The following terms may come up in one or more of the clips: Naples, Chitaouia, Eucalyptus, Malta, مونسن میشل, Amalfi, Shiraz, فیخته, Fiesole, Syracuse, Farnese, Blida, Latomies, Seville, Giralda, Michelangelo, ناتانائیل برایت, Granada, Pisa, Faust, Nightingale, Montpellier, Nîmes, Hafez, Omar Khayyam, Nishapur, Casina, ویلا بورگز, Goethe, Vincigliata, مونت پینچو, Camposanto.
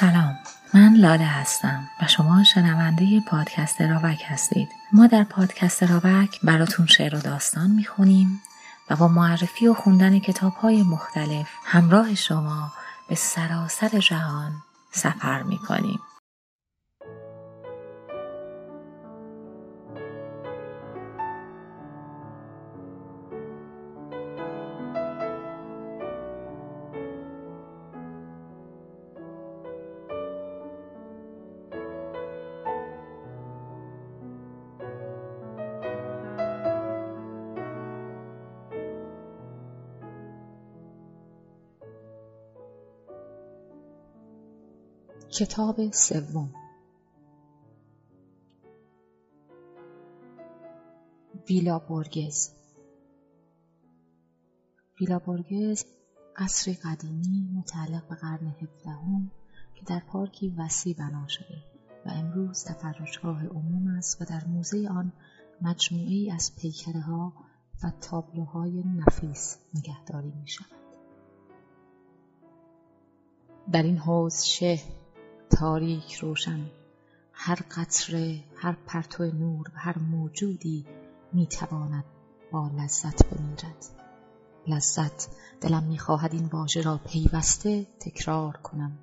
سلام، من لاله هستم و شما شنونده پادکست راوک هستید. ما در پادکست راوک براتون شعر و داستان میخونیم و با معرفی و خوندن کتاب‌های مختلف همراه شما به سراسر جهان سفر میکنیم. کتاب سوم، ویلا بورگز. ویلا بورگز عصر قدیمی متعلق به قرن 17 که در پارکی وسیع بنا شده و امروز تفرجگاه عموم است و در موزه آن مجموعه‌ای از پیکره ها و تابلوهای نفیس نگهداری می شود. در این حوض شهر تاریک روشن، هر قطره، هر پرتو نور و هر موجودی میتواند با لذت بمیرد. لذت، دلم میخواهد این واژه را پیوسته تکرار کنم.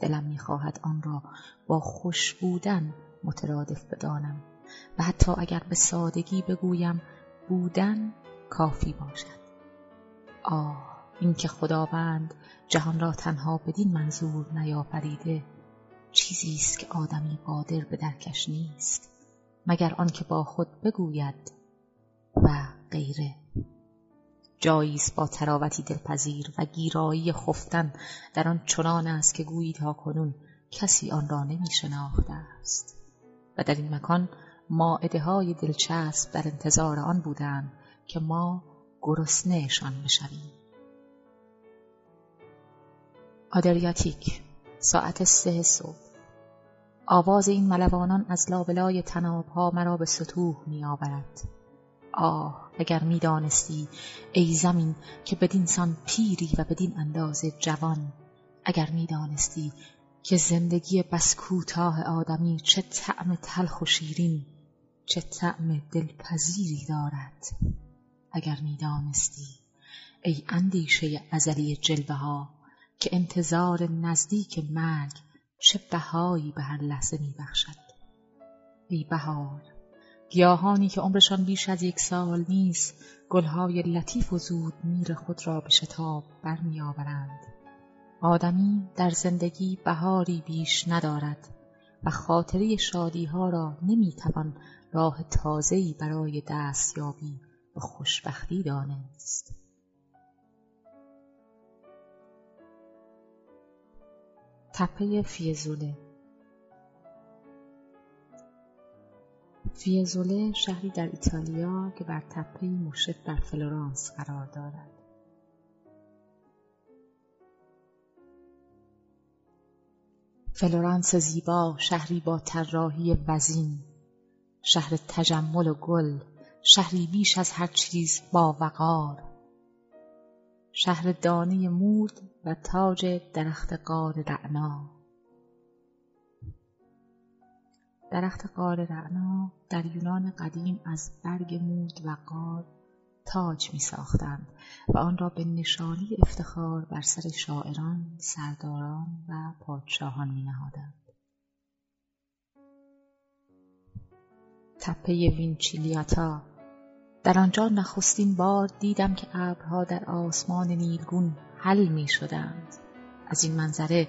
دلم میخواهد آن را با خوش بودن مترادف بدانم و حتی اگر به سادگی بگویم بودن کافی باشد. آه، این که خداوند جهان را تنها بدین منظور نیافریده، چیزی است که آدمی قادر به درکش نیست مگر آنکه با خود بگوید و غیره. جایی است با تراوتی دلپذیر و گیرایی خفتن در آن چنان است که گویی تاکنون کسی آن را نمی شناخته است و در این مکان مائده های دلچسب در انتظار آن بودند که ما گرسنه‌شان بشویم. آدریاتیک، ساعت 3 صبح. آواز این ملوانان از لابلای طناب‌ها مرا به سطوح می‌آورد. آه، اگر می‌دانستی ای زمین که بدینسان پیری و بدین اندازه جوان، اگر می‌دانستی که زندگی بس کوتاه آدمی چه طعم تلخ و شیرین، چه طعم دلپذیری دارد، اگر می‌دانستی ای اندیشه ازلی جلوه‌ها که انتظار نزدیک مرگ چه بهایی به هر لحظه می بخشد. ای بهار، گیاهانی که عمرشان بیش از 1 سال نیست، گلهای لطیف و زود میر خود را به شتاب برمی آورند. آدمی در زندگی بهاری بیش ندارد و خاطره شادیها را نمی توان راه تازه‌ای برای دستیابی و خوشبختی دانست. تپه فیزوله. فیزوله شهری در ایتالیا که بر تپه‌ای مشرف بر فلورانس قرار دارد. فلورانس زیبا، شهری با طراحی وزین، شهر تجمل و گل، شهری بیش از هر چیز با وقار، شهر دانه مورد و تاج درخت قار رعنا. درخت قار رعنا در یونان قدیم از برگ مورد و قار تاج می ساختند و آن را به نشانی افتخار بر سر شاعران، سرداران و پادشاهان می نهادند. تپه وینچیلیاتا. در آنجا نخستین بار دیدم که ابرها در آسمان نیلگون حل می شدند. از این منظره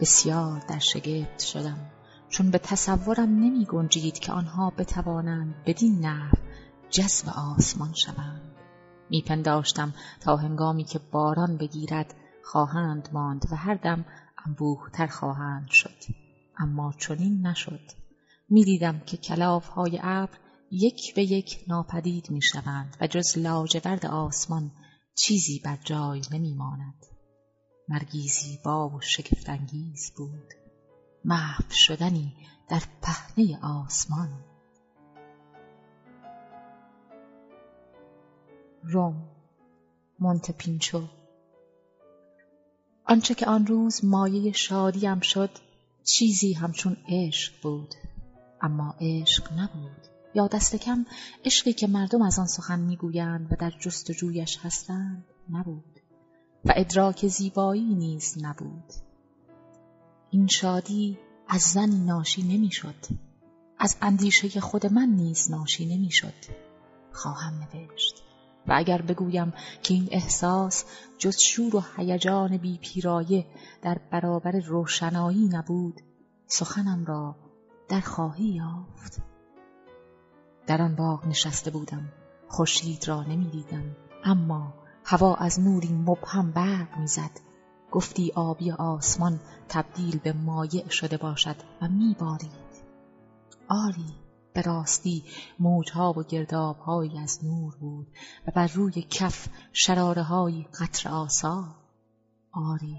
بسیار در شگفت شدم، چون به تصورم نمی گنجید که آنها بتوانند بدین نحو جذب آسمان شوند. می پنداشتم تا هنگامی که باران بگیرد خواهند ماند و هر دم انبوه‌تر خواهند شد، اما چنین نشد. می دیدم که کلاف‌های ابر یک به یک ناپدید می شوند و جز لاجورد آسمان چیزی بر جای نمی ماند. مرگی زیبا و شگفت‌انگیز بود، محو شدنی در پهنه آسمان. روم، مونت پینچو. آنچه که آن روز مایه شادیم شد چیزی همچون عشق بود، اما عشق نبود، یا دست کم عشقی که مردم از آن سخن میگویند و در جستجویش هستند نبود، و ادراک زیبایی نیز نبود. این شادی از زنی ناشی نمیشد، از اندیشه خود من نیز ناشی نمیشد. خواهم نوشت و اگر بگویم که این احساس جز شور و هیجان بی پیرایه در برابر روشنایی نبود، سخنم را در خواهی یافت. در آن باغ نشسته بودم، خورشید را نمی دیدم، اما هوا از نوری مبهم برق می زد. گفتی آبی آسمان تبدیل به مایع شده باشد و می بارید. آری، به راستی موجها و گردابهایی از نور بود و بر روی کف شراره‌های قطر آسا. آری،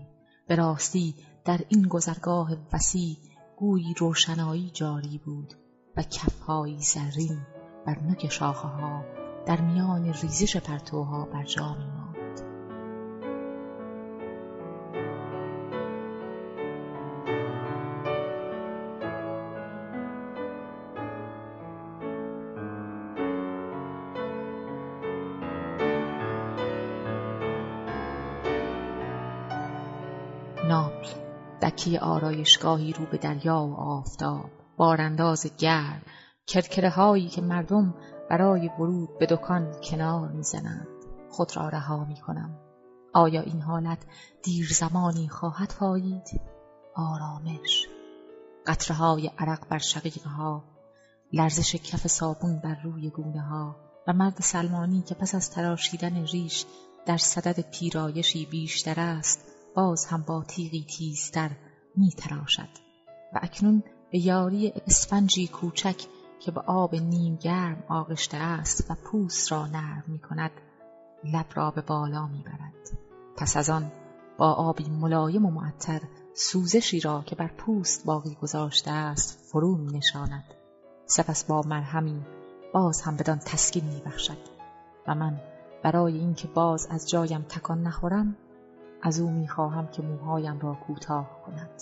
به راستی در این گذرگاه وسیع گویی روشنایی جاری بود و کف‌های زرین بر نوک شاخه‌ها در میان ریزش پرتوها بر جا می‌ماند. ناپل، دکی آرایشگاهی رو به دریا و آفتاب، بارانداز گرم، کرکره هایی که مردم برای ورود به دکان کنار می زنند. خود را رها می کنم. آیا این حالت دیر زمانی خواهد پایید؟ آرامش، قطره های عرق بر شقیقه ها، لرزش کف صابون بر روی گونه ها و مرد سلمانی که پس از تراشیدن ریش در صدد پیرایشی بیشتر است، باز هم با تیغی تیزتر می تراشد و اکنون به یاری اسفنجی کوچک که به آب نیم گرم آغشته است و پوست را نرم می کند، لب را به بالا می برد. پس از آن با آبی ملایم و معطر سوزشی را که بر پوست باقی گذاشته است فرو می نشاند. سپس با مرهمی باز هم بدان تسکین می بخشد و من برای اینکه باز از جایم تکان نخورم از او می خواهم که موهایم را کوتاه کند.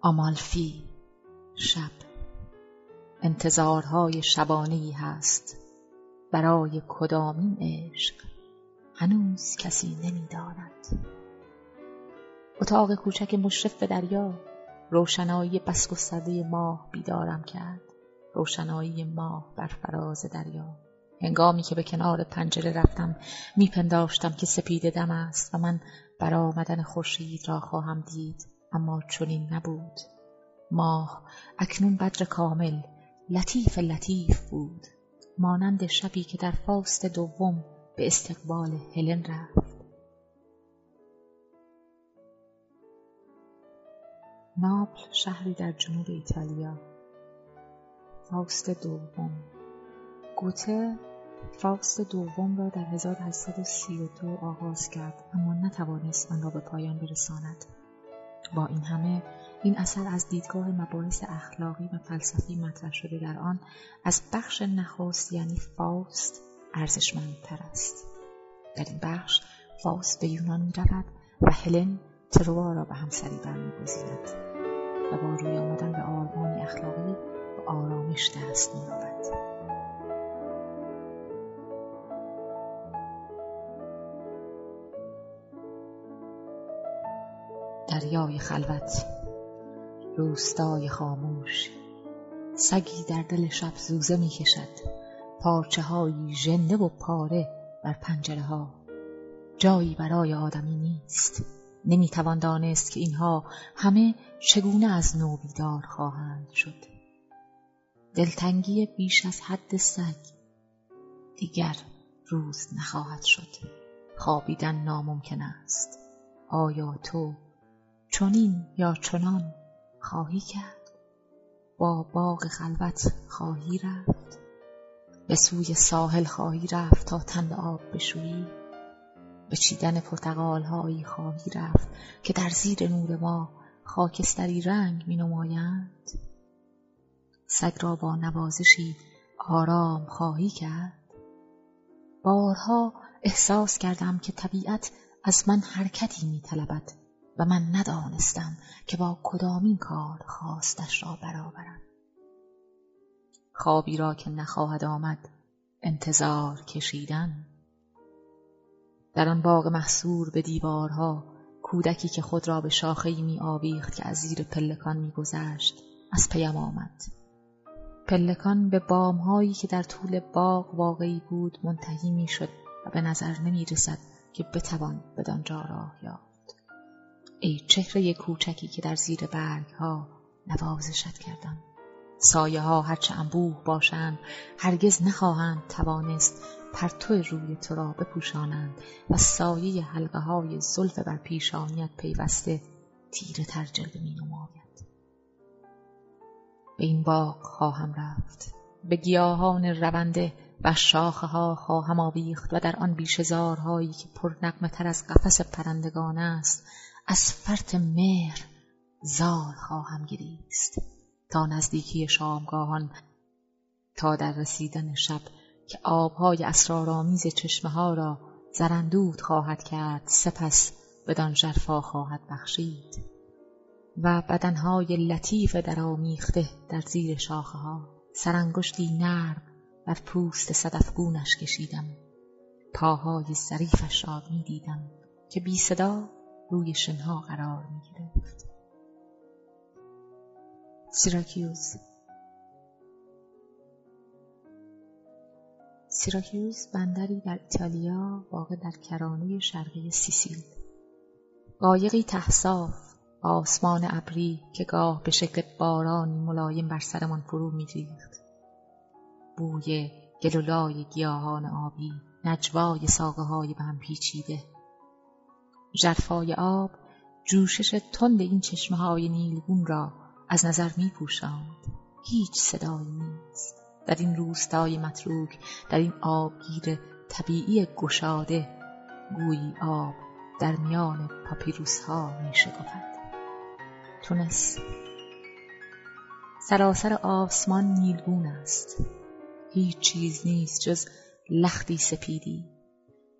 آمالفی، شب، انتظارهای شبانه‌ای هست برای کدامین عشق هنوز کسی نمی‌داند. اتاق کوچک مشرف به دریا، روشنایی بس گسترده ماه بیدارم کرد، روشنایی ماه بر فراز دریا. هنگامی که به کنار پنجره رفتم میپنداشتم که سپیده دم است و من برآمدن خورشید را خواهم دید، اما چنین نبود. ماه اکنون بدر کامل، لطیف لطیف بود، مانند شبی که در فاست دوم به استقبال هلن رفت. ناپل شهری در جنوب ایتالیا. فاست دوم. گوته فاست دوم را در 1832 آغاز کرد، اما نتوانست آن را به پایان برساند. با این همه این اثر از دیدگاه مباحث اخلاقی و فلسفی مطرح شده در آن از بخش نخست یعنی فاوست ارزشمندتر است. در این بخش فاوست به یونان می رود و هلن تروا را به همسری برمی‌گزیند و با روی آمدن به آرمان اخلاقی و آرامش دست می‌یابد. دریای خلوت، روستای خاموش، سگی در دل شب زوزه می کشد، پارچه های ژنده و پاره بر پنجره ها. جایی برای آدمی نیست. نمی توان دانست که اینها همه چگونه از نو بیدار خواهند شد. دلتنگی بیش از حد سگ، دیگر روز نخواهد شد. خوابیدن ناممکن است. آیا تو چنین یا چنان خواهی کرد؟ با باغ خلوت خواهی رفت؟ به سوی ساحل خواهی رفت تا تن به آب بشویی؟ به چیدن پرتقال‌هایی خواهی رفت که در زیر نور ما خاکستری رنگ می‌نمایند؟ سگ را با نوازشی آرام خواهی کرد؟ بارها احساس کردم که طبیعت از من حرکتی می‌طلبد و من ندانستم که با کدامین کار خواستش را برآورم. خوابی را که نخواهد آمد انتظار کشیدن. در آن باغ محصور به دیوارها کودکی که خود را به شاخه‌ای می‌آویخت که از زیر پلکان می‌گذشت از پیم آمد. پلکان به بام‌هایی که در طول باغ واقعی بود منتهی می‌شد و به نظر نمی‌رسد که بتوان بدانجا راه یافت. ای چهره کوچکی که در زیر برگ‌ها نوازشت کردم. سایه‌ها هرچه انبوه باشند هرگز نخواهند توانست پرتو روی تو را بپوشانند و سایه حلقه‌های زلف بر پیشانیت پیوسته تیره تر جلوه می‌نماید. به این باغ خواهم رفت، به گیاهان رونده و شاخه‌ها خواهم آویخت و در آن بیشه‌زارهایی که پرنغمه‌تر از قفس پرندگان است از فرط مهر زال خواهم گریست تا نزدیکی شامگاهان، تا در رسیدن شب که آبهای اسرارآمیز چشمه‌ها را زرندود خواهد کرد، سپس بدان ژرفا خواهد بخشید و بدنهای لطیف درآمیخته در زیر شاخه‌ها. سرانگشتی نرم بر پوست صدفگونش کشیدم، پاهای ظریفش را می‌دیدم که بی صدا روی شنها قرار می‌گرفت. سیراکیوز بندری در ایتالیا واقع در کرانه شرقی سیسیل. قایقی ته‌صاف با آسمان ابری که گاه به شکل بارانی ملایم بر سرمان فرو می‌ریخت. بوی گلولای گیاهان آبی، نجوای ساقه‌های به هم پیچیده. ژرفای آب جوشش تند این چشمه‌های نیلگون را از نظر می‌پوشاند. هیچ صدایی نیست. در این روستای متروک، در این آبگیر طبیعی گشاده، گویی آب در میان پاپیروس ها می شکافد. تونس. سراسر آسمان نیلگون است. هیچ چیز نیست جز لختی سپیدی،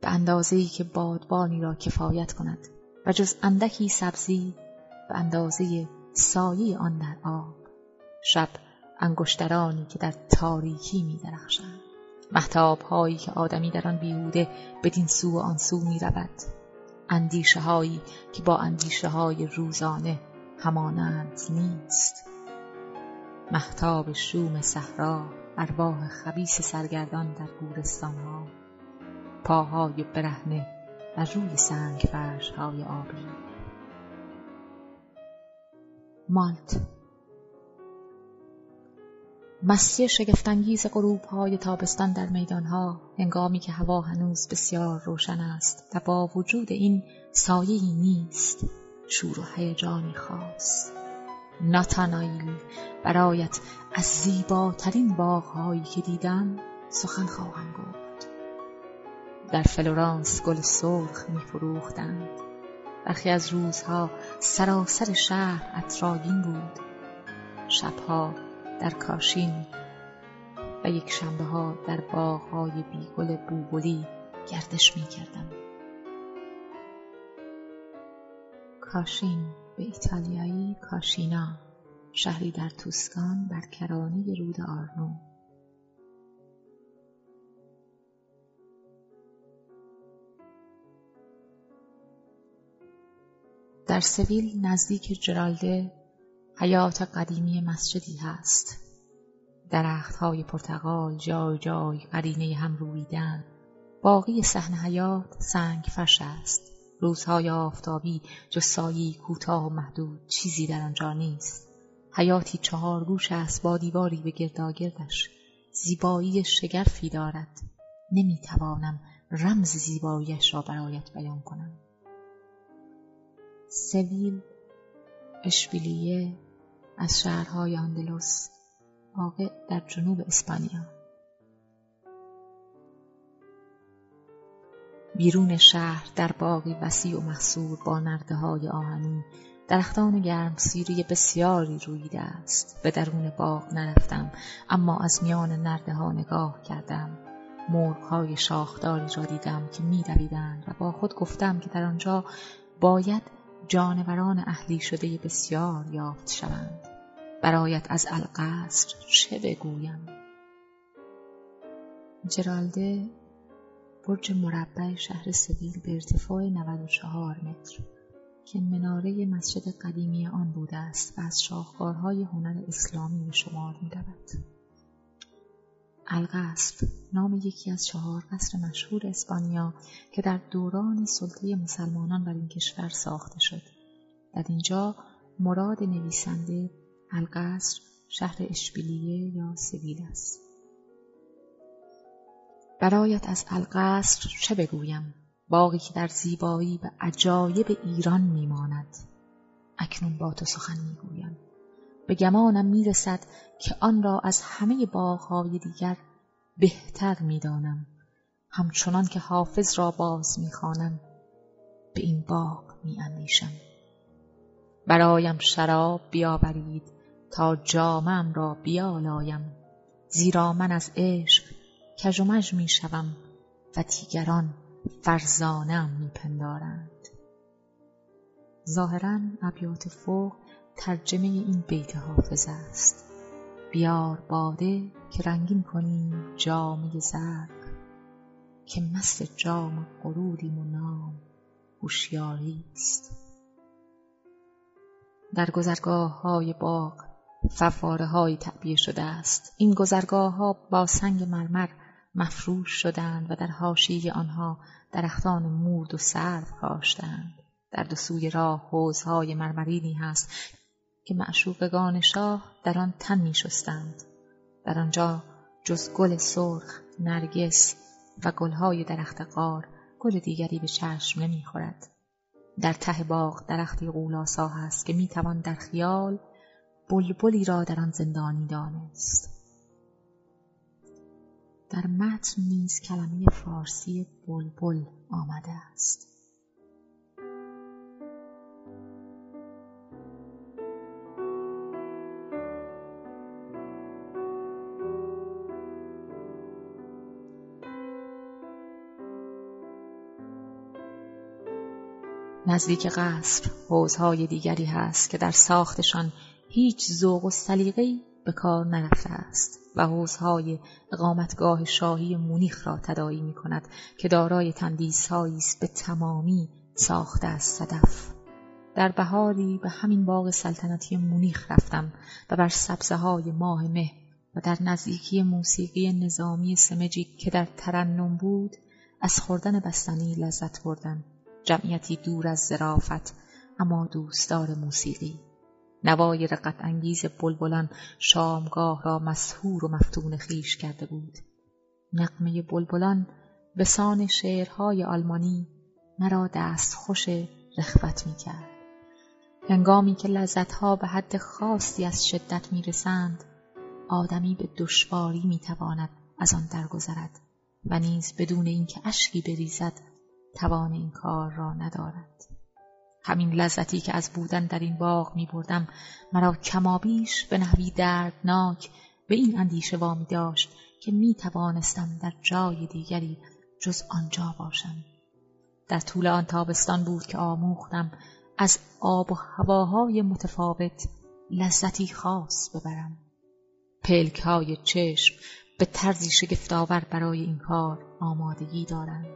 به اندازه‌ای که بادبانی را کفایت کند و جز اندکی سبزی به اندازه سایه آن در آب. شب انگشترانی که در تاریکی می درخشند، مهتاب‌هایی که آدمی در آن بیهوده بدین سو و آن سو می رود، اندیشه‌هایی که با اندیشه‌های روزانه همانند نیست. مهتاب شوم صحرا، ارواح خبیث سرگردان در گورستان‌ها، پاهای برهنه و روی سنگفرش‌های آبی. مالت. مستی شگفت‌انگیز غروب‌های تابستان در میدان‌ها، هنگامی که هوا هنوز بسیار روشن است و با وجود این سایه‌ای نیست، شور و هیجانی خاص. ناتانائیل برایت از زیباترین باغ‌هایی که دیدم سخن خواهم گفت. در فلورانس گل سرخ می‌فروختند. برخی از روزها سراسر شهر عطرآگین بود. شب‌ها در کاشین و یک شنبه ها در باغ‌های بیگل بوبولی گردش می‌کردم. کاشین به ایتالیایی کاشینا، شهری در توسکان بر کرانه رود آرنو. در سویل نزدیک جرالده حیات قدیمی مسجدی هست. درخت‌های پرتقال جای جای قرینه هم رویدن. باقی صحن حیات سنگ فرش است. روزهای آفتابی جز سایه‌ای کوتاه و محدود چیزی در آنجا نیست. حیاتی چهارگوش است با دیواری به گرداگردش. زیبایی شگرفی دارد. نمی‌توانم رمز زیباییش را برایت بیان کنم. سویل، اشبیلیه، از شهرهای اندلس، واقع در جنوب اسپانیا. بیرون شهر در باغی وسیع و محصور با نرده‌های آهنی، درختان گرمسیری بسیاری روییده است. به درون باغ نرفتم، اما از میان نرده‌ها نگاه کردم. مرغ‌های شاخداری را دیدم که می‌دویدند و با خود گفتم که در آنجا باید جانوران اهلی شده بسیار یافت شوند. برایت از القصر چه بگویم؟ جرالده برج مربع شهر سویل به ارتفاع 94 متر که مناره مسجد قدیمی آن بوده است و از شاهکارهای هنر اسلامی به شمار می‌رود. القصر نام یکی از 4 قصر مشهور اسپانیا که در دوران سلطه مسلمانان بر این کشور ساخته شد. در اینجا مراد نویسنده القصر شهر اشبیلیه یا سویل است. برایت از القصر چه بگویم؟ باغی که در زیبایی و عجایب ایران میماند. اکنون با تو سخن میگویم. به گمانم میرسد که آن را از همه باغ‌های دیگر بهتر میدانم. همچنان که حافظ را باز میخوانم به این باغ میاندیشم. برایم شراب بیاورید تا جامم را بیالایم. زیرا من از عشق کژومژ میشوم و دیگران فرزانم میپندارند. ظاهراً ابیات فوق ترجمه این بیت حافظ است. بیار باده که رنگین کنیم جام زرق، که مست جام غروریم و نام هوشیاری است. در گذرگاه‌های باغ فواره‌های تعبیه شده است. این گذرگاه‌ها با سنگ مرمر مفروش شدند و در حاشیه آنها درختان مورد و سرو کاشتند. در دو سوی راه حوض‌های مرمرینی هست که معشوقگان شاه در آن تن می‌شستند. در آنجا جز گل سرخ، نرگس و گل‌های درخت غار گل دیگری به چشم نمی‌خورد. در ته باغ درختی قولاسا هست که می‌توان در خیال بلبلی را در آن زندانی دانست. در متن نیز کلمه فارسی بلبل آمده است. نزدیک قصر حوض‌های دیگری هست که در ساختشان هیچ ذوق و سلیقه‌ای به کار نرفته است و حوض‌های اقامتگاه شاهی مونیخ را تداعی می‌کند که دارای تندیس‌هایی است به تمامی ساخته از صدف. در بهاری به همین باغ سلطنتی مونیخ رفتم و بر سبزه‌های ماه مه و در نزدیکی موسیقی نظامی سمجی که در ترنم بود از خوردن بستنی لذت بردم. جمعیتی دور از ظرافت اما دوستدار موسیقی. نوای رقت انگیز بلبلان شامگاه را مسحور و مفتون خویش کرده بود. نغمه بلبلان به سان شعرهای آلمانی مرا دستخوش رغبت می‌کرد. هنگامی که لذت‌ها به حد خاصی از شدت می‌رسند، آدمی به دشواری می‌تواند از آن درگذرد و نیز بدون اینکه اشکی بریزد توان این کار را ندارد. همین لذتی که از بودن در این باغ می بردم مرا کمابیش به نحوی دردناک به این اندیشه وامی داشت که می توانستم در جای دیگری جز آنجا باشم. در طول آن تابستان بود که آموختم از آب و هواهای متفاوت لذتی خاص ببرم. پلک های چشم به طرزی شگفت‌آور برای این کار آمادگی دارند.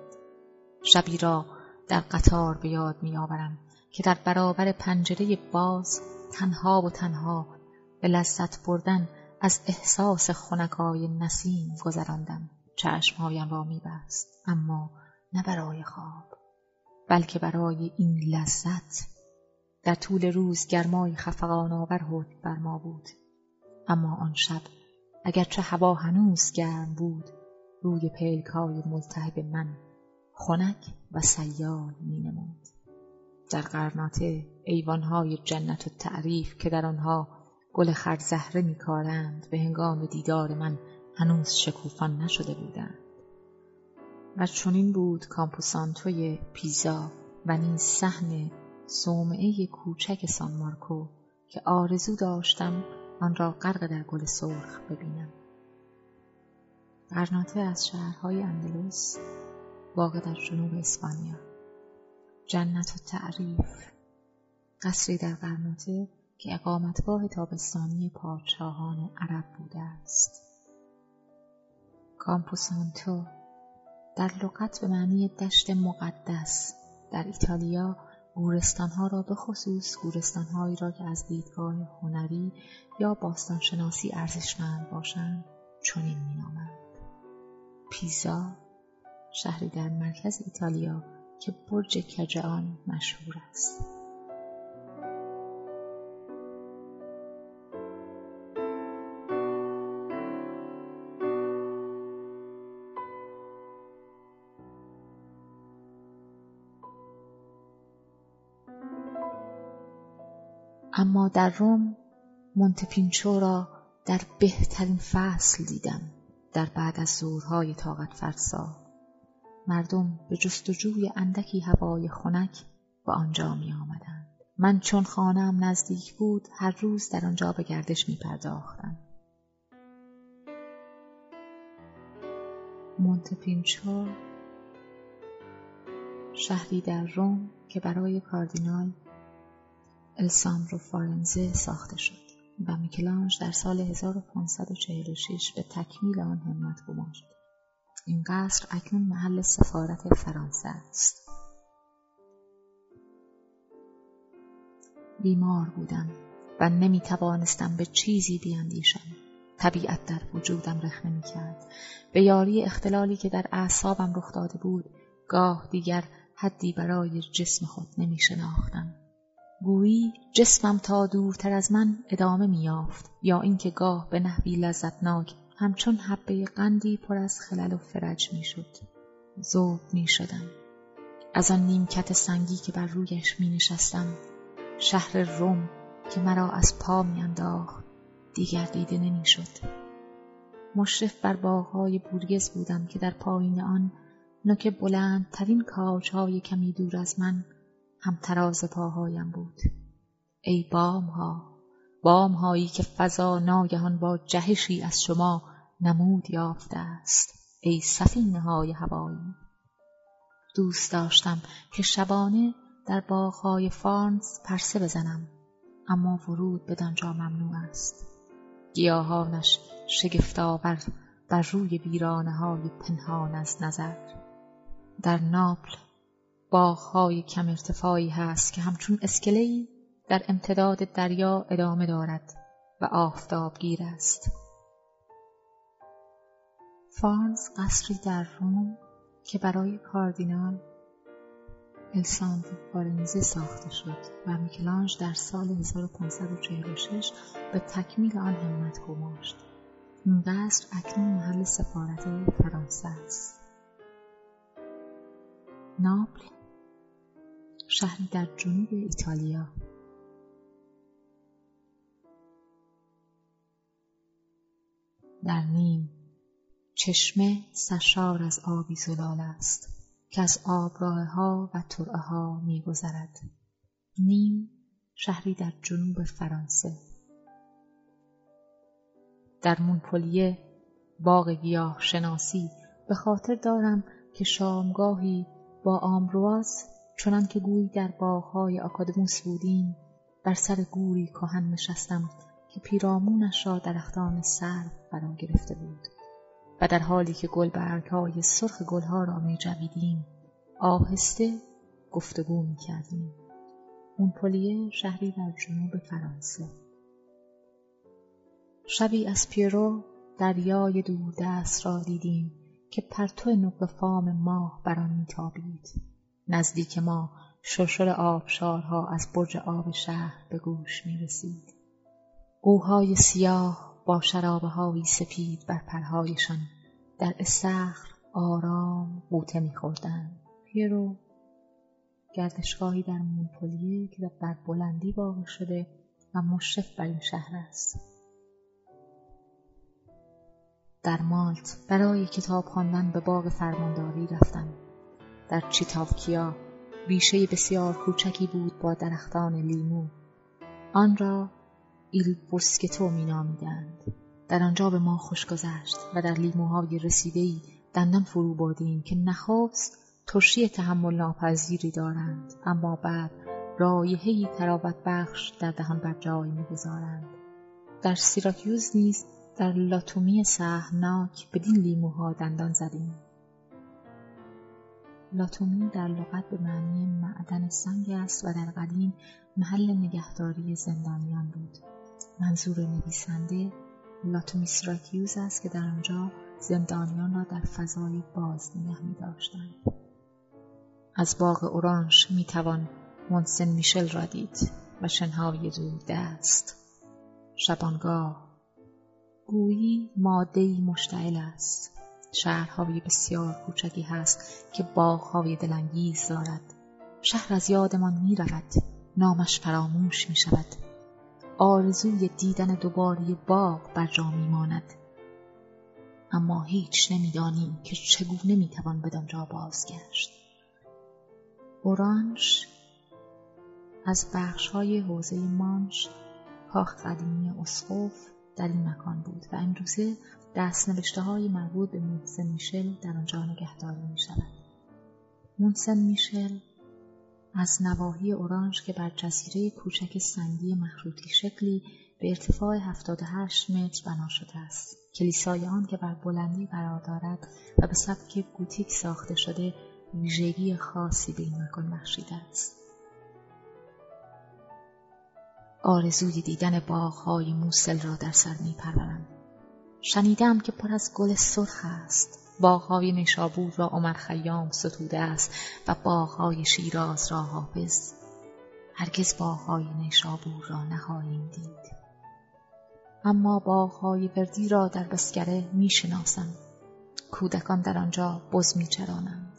شبی را در قطار به یاد می آورم که در برابر پنجره باز تنها و تنها به لذت بردن از احساس خنکای نسیم گذراندم. چشمهایم را می بست اما نه برای خواب بلکه برای این لذت. در طول روز گرمای خفقان‌آور حکم بر ما بود اما آن شب اگرچه هوا هنوز گرم بود روی پلک‌های ملتهب من خنک و سیال می‌نمود. در قرناطه ایوان‌های جنت و تعریف که در آنها گل خرزهره می‌کارند به هنگام دیدار من هنوز شکوفان نشده بودند. و چنین بود کامپوسانتوی پیزا و نیز صحن صومعه کوچک سان مارکو که آرزو داشتم آن را غرق در گل سرخ ببینم. قرناطه از شهرهای اندلس واقع در جنوب اسپانیا. جنت و تعریف قصری در غرناطه که اقامتگاه تابستانی پادشاهان عرب بوده است. کامپوسانتو در لغت به معنی دشت مقدس در ایتالیا گورستانها را به خصوص گورستانهایی را که از دیدگاه هنری یا باستانشناسی ارزشمند باشند چنین می‌نامند. پیزا شهری در مرکز ایتالیا که برج کج آن مشهور است. اما در روم مونت پینچو را در بهترین فصل دیدم، در بعد از ظهورهای طاقت فرسا. مردم به جستجوی اندکی هوای خنک به آنجا می آمدند. من چون خانه‌ام نزدیک بود هر روز در آنجا به گردش می پرداختم. مونت پینچو شهری در روم که برای کاردینال السامبرو فارنزه ساخته شد و میکلانژ در سال 1546 به تکمیل آن همت گماشت. این قصر اکنون محل سفارت فرانسه است. بیمار بودم و نمی توانستم به چیزی بیاندیشم. طبیعت در وجودم رخنه می کرد. به یاری اختلالی که در اعصابم رخ داده بود، گاه دیگر حدی برای جسم خود نمی شناختم. گویی جسمم تا دورتر از من ادامه می‌یافت، یا اینکه گاه به نحوی لذتناک همچون حبه قندی پر از خلل و فرج می‌شد. ذوب می‌شدم از آن نیمکت سنگی که بر رویش می‌نشستم. شهر روم که مرا از پا می‌انداخت دیگر دیده نمی‌شد. مشرف بر باغ‌های بورگس بودم که در پایین آن نوک بلندترین کاج‌های کمی دور از من هم تراز پاهایم بود. ای بام‌ها، بام‌هایی که فضا ناگهان با جهشی از شما نمود یافته است. ای سفینه‌های هوایی. دوست داشتم که شبانه در باغ‌های فارنس پرسه بزنم، اما ورود بدانجا ممنوع است. گیاهانش شگفت‌آور بر روی ویرانه‌های پنهان از نظر. در ناپل باغ‌های کم ارتفاعی هست که همچون اسکله‌ای در امتداد دریا ادامه دارد و آفتابگیر است. فارنس قصری در روم که برای کاردینال السامبرو فارنزه ساخته شد و میکلانژ در سال 1546 به تکمیل آن همت گماشت. این قصر اکنون محل سفارت فرانسه است. ناپل شهری در جنوب ایتالیا. در نیم چشمه سرشار از آبی زلال است که از آبراه ها و ترعه ها می گذرد. نیم شهری در جنوب فرانسه. در مونپلیه باغ گیاه شناسی به خاطر دارم که شامگاهی با آمرواز چنان که گویی در باغ‌های آکادموس بودیم بر سر گوری کهن نشستم که پیرامونش را درختان سرو فرا گرفته بود و در حالی که گلبرگ‌های سرخ گلها را می‌جویدیم آهسته گفتگو می‌کردیم. مونپلیه شهری در جنوب فرانسه. شبی از پیرو دریای دوردست را دیدیم که پرتو نقل فام ماه بر آن میتابید. نزدیک ما شرشر آبشارها از برج آب شهر به گوش میرسید. گوهای سیاه با شرابه‌های سپید بر پرهایشان در استخر آرام غوطه می‌خوردند. پیرو گردشگاهی در مونپلیه که بر بلندی واقع شده و مشرف بر این شهر است. در مالت برای کتاب خواندن به باغ فرمانداری رفتم. در چیتاوکیا بیشه بسیار کوچکی بود با درختان لیمو. آن را ایل بوسکتو می‌نامیدند. در آنجا به ما خوش گذشت و در لیموهای رسیده‌ای دندان فرو بردیم که نخست ترشی تحمل ناپذیری دارند، اما بعد رایحه‌ای طراوت بخش در دهان بر جای می‌گذارند. در سیراکیوز نیز در لاتومی سهمناک بدین لیموها دندان زدیم. لاتومی در لغت به معنی معدن سنگ است و در قدیم محل نگهداری زندانیان بود. منظور نویسنده لاتومی سیراکیوز است که در آنجا زندانیان را در فضای باز نگه می‌داشتند. از باغ اورانج می‌توان مونسن میشل را دید و شنهای دوردست. شبانگاه گویی ماده‌ای مشتعل است. شهرهای بسیار کوچکی هست که باغ‌های دلانگیز دارد. شهر از یادمان می‌رود، نامش فراموش می‌شود. آرزوی دیدن دوباره باغ بر جا می‌ماند. اما هیچ نمی‌دانیم که چگونه می‌توان به آنجا بازگشت. اورانج از بخش‌های حوزه مانش، کاخ قدیمی اسقف در این مکان بود و امروزه دست‌نوشته‌های مربوط به مونسن میشل در آنجا نگهداری می‌شود. مونسن میشل از نواحی اورانج که بر جزیره کوچک سنگی مخروطی شکلی به ارتفاع 78 متر بنا شده است. کلیسای آن که بر بلندی قرار دارد و به سبک گوتیک ساخته شده، ویژگی خاصی به این مکان بخشیده است. آرزوی دیدن باغ‌های موسل را در سر می‌پرورم. شنیدم که پر از گل سرخ است. باغ‌های نیشابور را عمر خیام ستوده است و باغ‌های شیراز را حافظ. هرگز باغ‌های نیشابور را نخواهیم دید. اما باغ‌های وردی را در بسکره می‌شناسم. کودکان در آنجا بز می‌چرانند.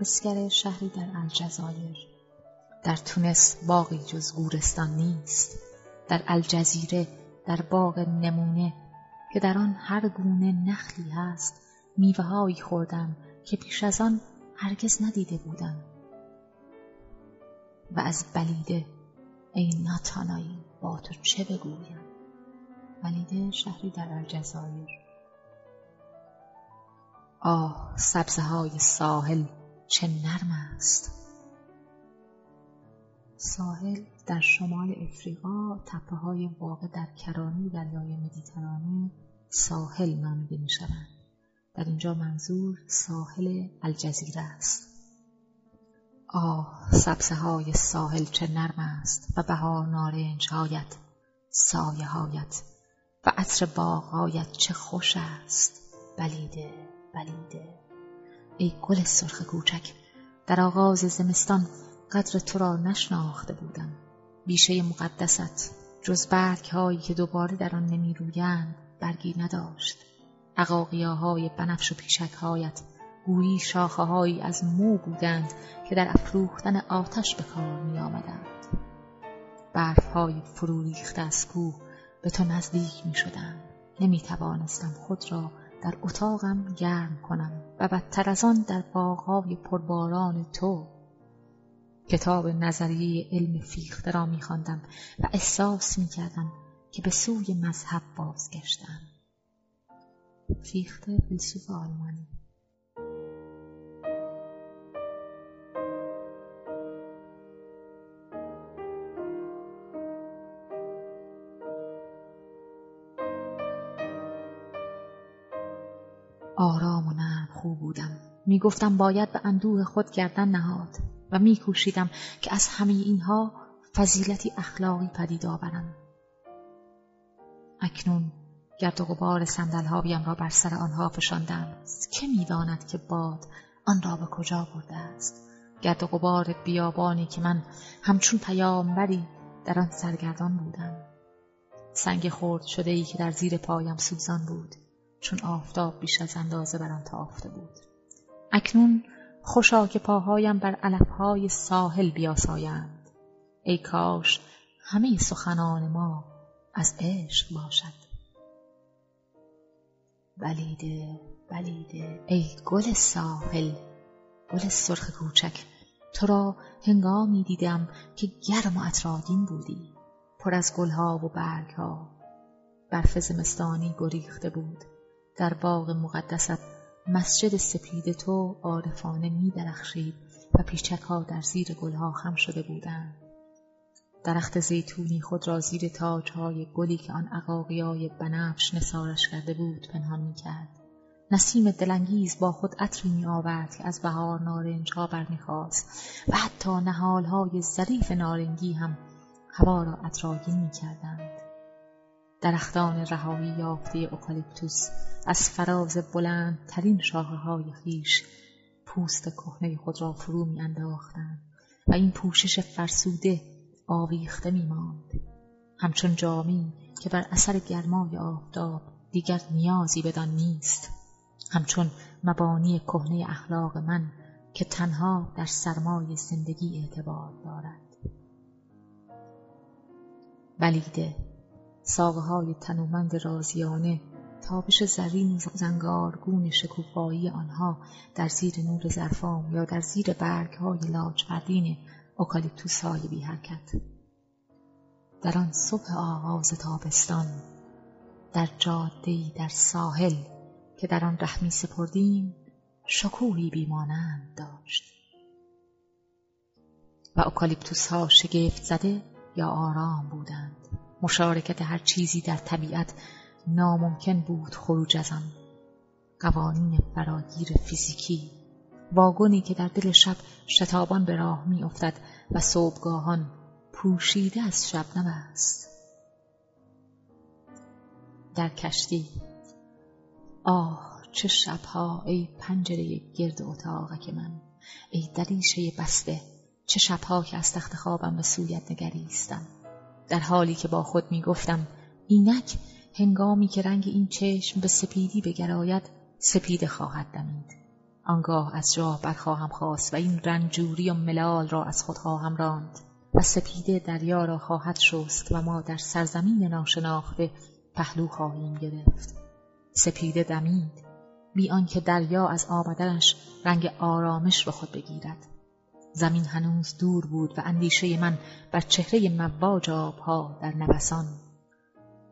بسکره شهری در الجزایر. در تونس باغی جز گورستان نیست. در الجزیره در باغ نمونه که در آن هر گونه نخلی هست، میوه‌هایی خوردم که پیش از آن هرگز ندیده بودم. و از بلیده ای ناتانایی با تو چه بگویم. بلیده شهری در الجزایر. آه، سبزه‌های ساحل چه نرم است. ساحل در شمال افریقا، تپه‌های واقع در کرانه دریای مدیترانه ساحل نامیده می‌شوند. در اینجا منظور ساحل الجزیره است. آه، سبزه‌های ساحل چه نرم است و بهار نارنج‌هایت، سایه‌هایت و عطر باغ‌هایت چه خوش است. بلیده، بلیده ای گل سرخ کوچک، در آغاز زمستان قدر تو را نشناخته بودم. بیشه مقدست جز برگ هایی که دوباره در آن نمی رویند برگی نداشت. عقاقیاهای بنفش و پیشک هایت گویی شاخه هایی از مو بودند که در افروختن آتش به کار می آمدند. برف های فرو ریخته از کوه به تو نزدیک می شدند. نمی توانستم خود را در اتاقم گرم کنم و بدتر از آن در باغ‌های پرباران تو. کتاب نظریه علم فیخته را می‌خواندم و احساس می‌کردم که به سوی مذهب بازگشتم. فیخته فیلسوف آلمانی. آرام و نرم خو بودم. می‌گفتم باید به اندوه خود گردن نهاد و می‌کوشیدم که از همه اینها فضیلتی اخلاقی پدید آورم. اکنون گرد و غبار صندل‌هایم را بر سر آنها فشاندم. که می‌داند که باد آن را به کجا برده است؟ گرد و غبار بیابانی که من همچون پیامبری در آن سرگردان بودم. سنگ خرد شده‌ای که در زیر پایم سوزان بود، چون آفتاب بیش از اندازه بر آن تافته بود. اکنون خوشا که پاهایم بر علفهای ساحل بیاسایند. ای کاش همه سخنان ما از عشق باشد. بلیده، بلیده ای گل ساحل، گل سرخ کوچک، تو را هنگامی دیدم که گرم و عطرآگین بودی، پر از گلها و برگها. برف زمستانی گریخته بود. در باغ مقدست مسجد سپید تو عارفانه می درخشید و پیچک‌ها در زیر گلها خم شده بودند. درخت زیتونی خود را زیر تاج‌های گلی که آن عقاقیای بنفش نثارش کرده بود پنهان می‌کرد. نسیم دلانگیز با خود عطری می‌آورد که از بهار نارنج‌ها برمی‌خاست و حتی نهال‌های ظریف نارنگی هم هوا را عطرآگین می‌کردند. درختان رهایی یافته اوکالیپتوس از فراز بلند ترین شاخه‌های خویش پوست کهنه خود را فرو می‌انداختند و این پوشش فرسوده آویخته می‌ماند، همچون جامی که بر اثر گرمای آفتاب دیگر نیازی بدان نیست، همچون مبانی کهنه اخلاق من که تنها در سرمای زندگی اعتبار دارد. بلیده ساقه‌های تنومند رازیانه، تابش زرین زنگارگون شکوفایی آنها در زیر نور زرفام یا در زیر برگ‌های لاجوردین اوکالیپتوس‌های بی حرکت. در آن صبح آغاز تابستان، در جاده‌ای در ساحل که در آن ره می‌سپردیم، شکوهی بی‌مانند داشت و اوکالیپتوس‌ها شگفت زده یا آرام بودند. مشارکت هر چیزی در طبیعت ناممکن بود خروج از آن. قوانین فراگیر فیزیکی، واگونی که در دل شب شتابان به راه می افتد و صبحگاهان پوشیده از شبنم است. در کشتی، آه چه شبها ای پنجره گرد اتاق که من، ای دریشه بسته، چه شبها که از تخت خوابم به سویت نگریستم، در حالی که با خود می گفتم اینک هنگامی که رنگ این چشم به سپیدی بگراید سپید خواهد دمید. آنگاه از جا برخواهم خواست و این رنجوری و ملال را از خود خواهم راند و سپید دریا را خواهد شست و ما در سرزمین ناشناخته پهلو خواهیم گرفت. سپید دمید بی آنکه دریا از آمدنش رنگ آرامش به خود بگیرد. زمین هنوز دور بود و اندیشه من بر چهره مواج آبها در نوسان،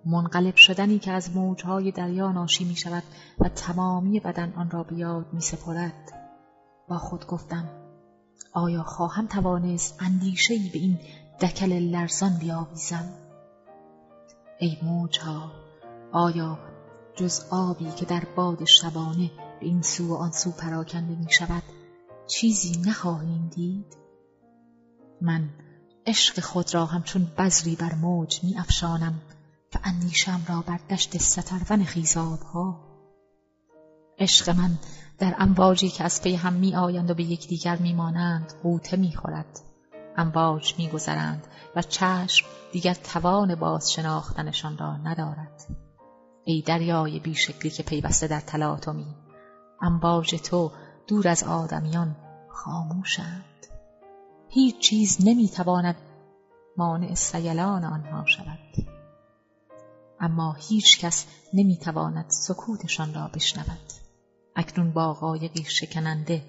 منقلب شدنی که از موجهای دریا ناشی می شود و تمامی بدن آن را به یاد می سپارد. با خود گفتم آیا خواهم توانست اندیشه‌ای به این دکل لرزان بیاویزم؟ ای موجها، آیا جز آبی که در باد شبانه به این سو و آن سو پراکنده می شود چیزی نخواهیم دید؟ من عشق خود را همچون بذری بر موج می افشانم و اندیشم را بر دشت سترون خیزابها. عشق من در امواجی که از پی هم می آیند و به یکدیگر می مانند غوطه می خورد. امواج می گذرند و چشم دیگر توان باز شناختنشان را ندارد. ای دریای بیشکلی که پیوسته در تلاطمی، امواج تو دور از آدمیان خاموشند. هیچ چیز نمیتواند مانع سیلان آنها شود، اما هیچ کس نمیتواند سکوتشان را بشنود. اکنون با قایقی شکننده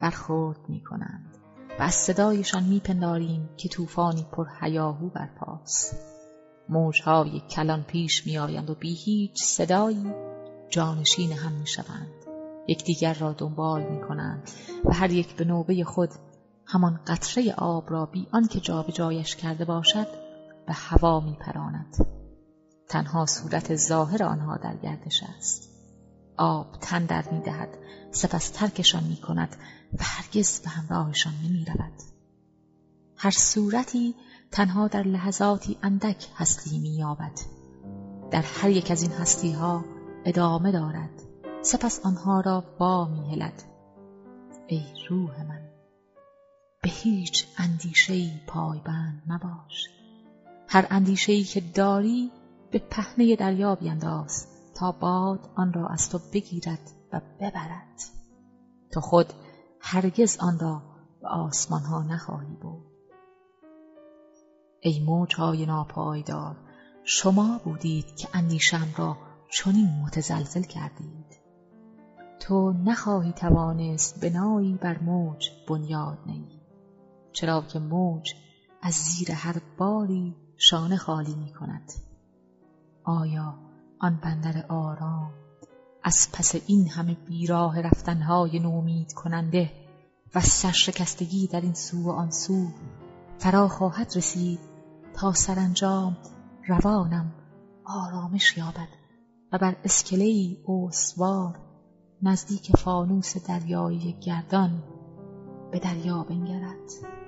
برخورد میکنند و از صدایشان میپنداریم که طوفانی پر هیاهو برپاست. موجهای کلان پیش میآیند و بی هیچ صدایی جانشین هم میشوند، یکدیگر را دنبال می‌کنند و هر یک به نوبه خود همان قطره آب را بی آنکه جا به جایش کرده باشد به هوا می‌پراند. تنها صورت ظاهر آنها در گردش است. آب تن در می‌دهد، سپس ترکشان می‌کند و هرگز به همراهشان نمی‌رود. هر صورتی تنها در لحظاتی اندک هستی می‌یابد. در هر یک از این هستی‌ها ادامه دارد، سپس آنها را با می‌هلد. ای روح من، به هیچ اندیشه‌ای پایبند مباش. هر اندیشه‌ای که داری به پهنه دریا بینداز تا باد آن را از تو بگیرد و ببرد. تو خود هرگز آن را به آسمان‌ها نخواهی برد. ای موج‌های ناپایدار، شما بودید که اندیشه‌ام را چنین متزلزل کردید. تو نخواهی توانست بنایی بر موج بنیاد نهی، چرا که موج از زیر هر باری شانه خالی می کند. آیا آن بندر آرام از پس این همه بیراه رفتنهای نومید کننده و سرشکستگی در این سو و آن سو فرا خواهد رسید تا سرانجام روانم آرامش یابد و بر اسکله‌ای اوسوار نزدیک فانوس دریایی گردان به دریا بنگرد.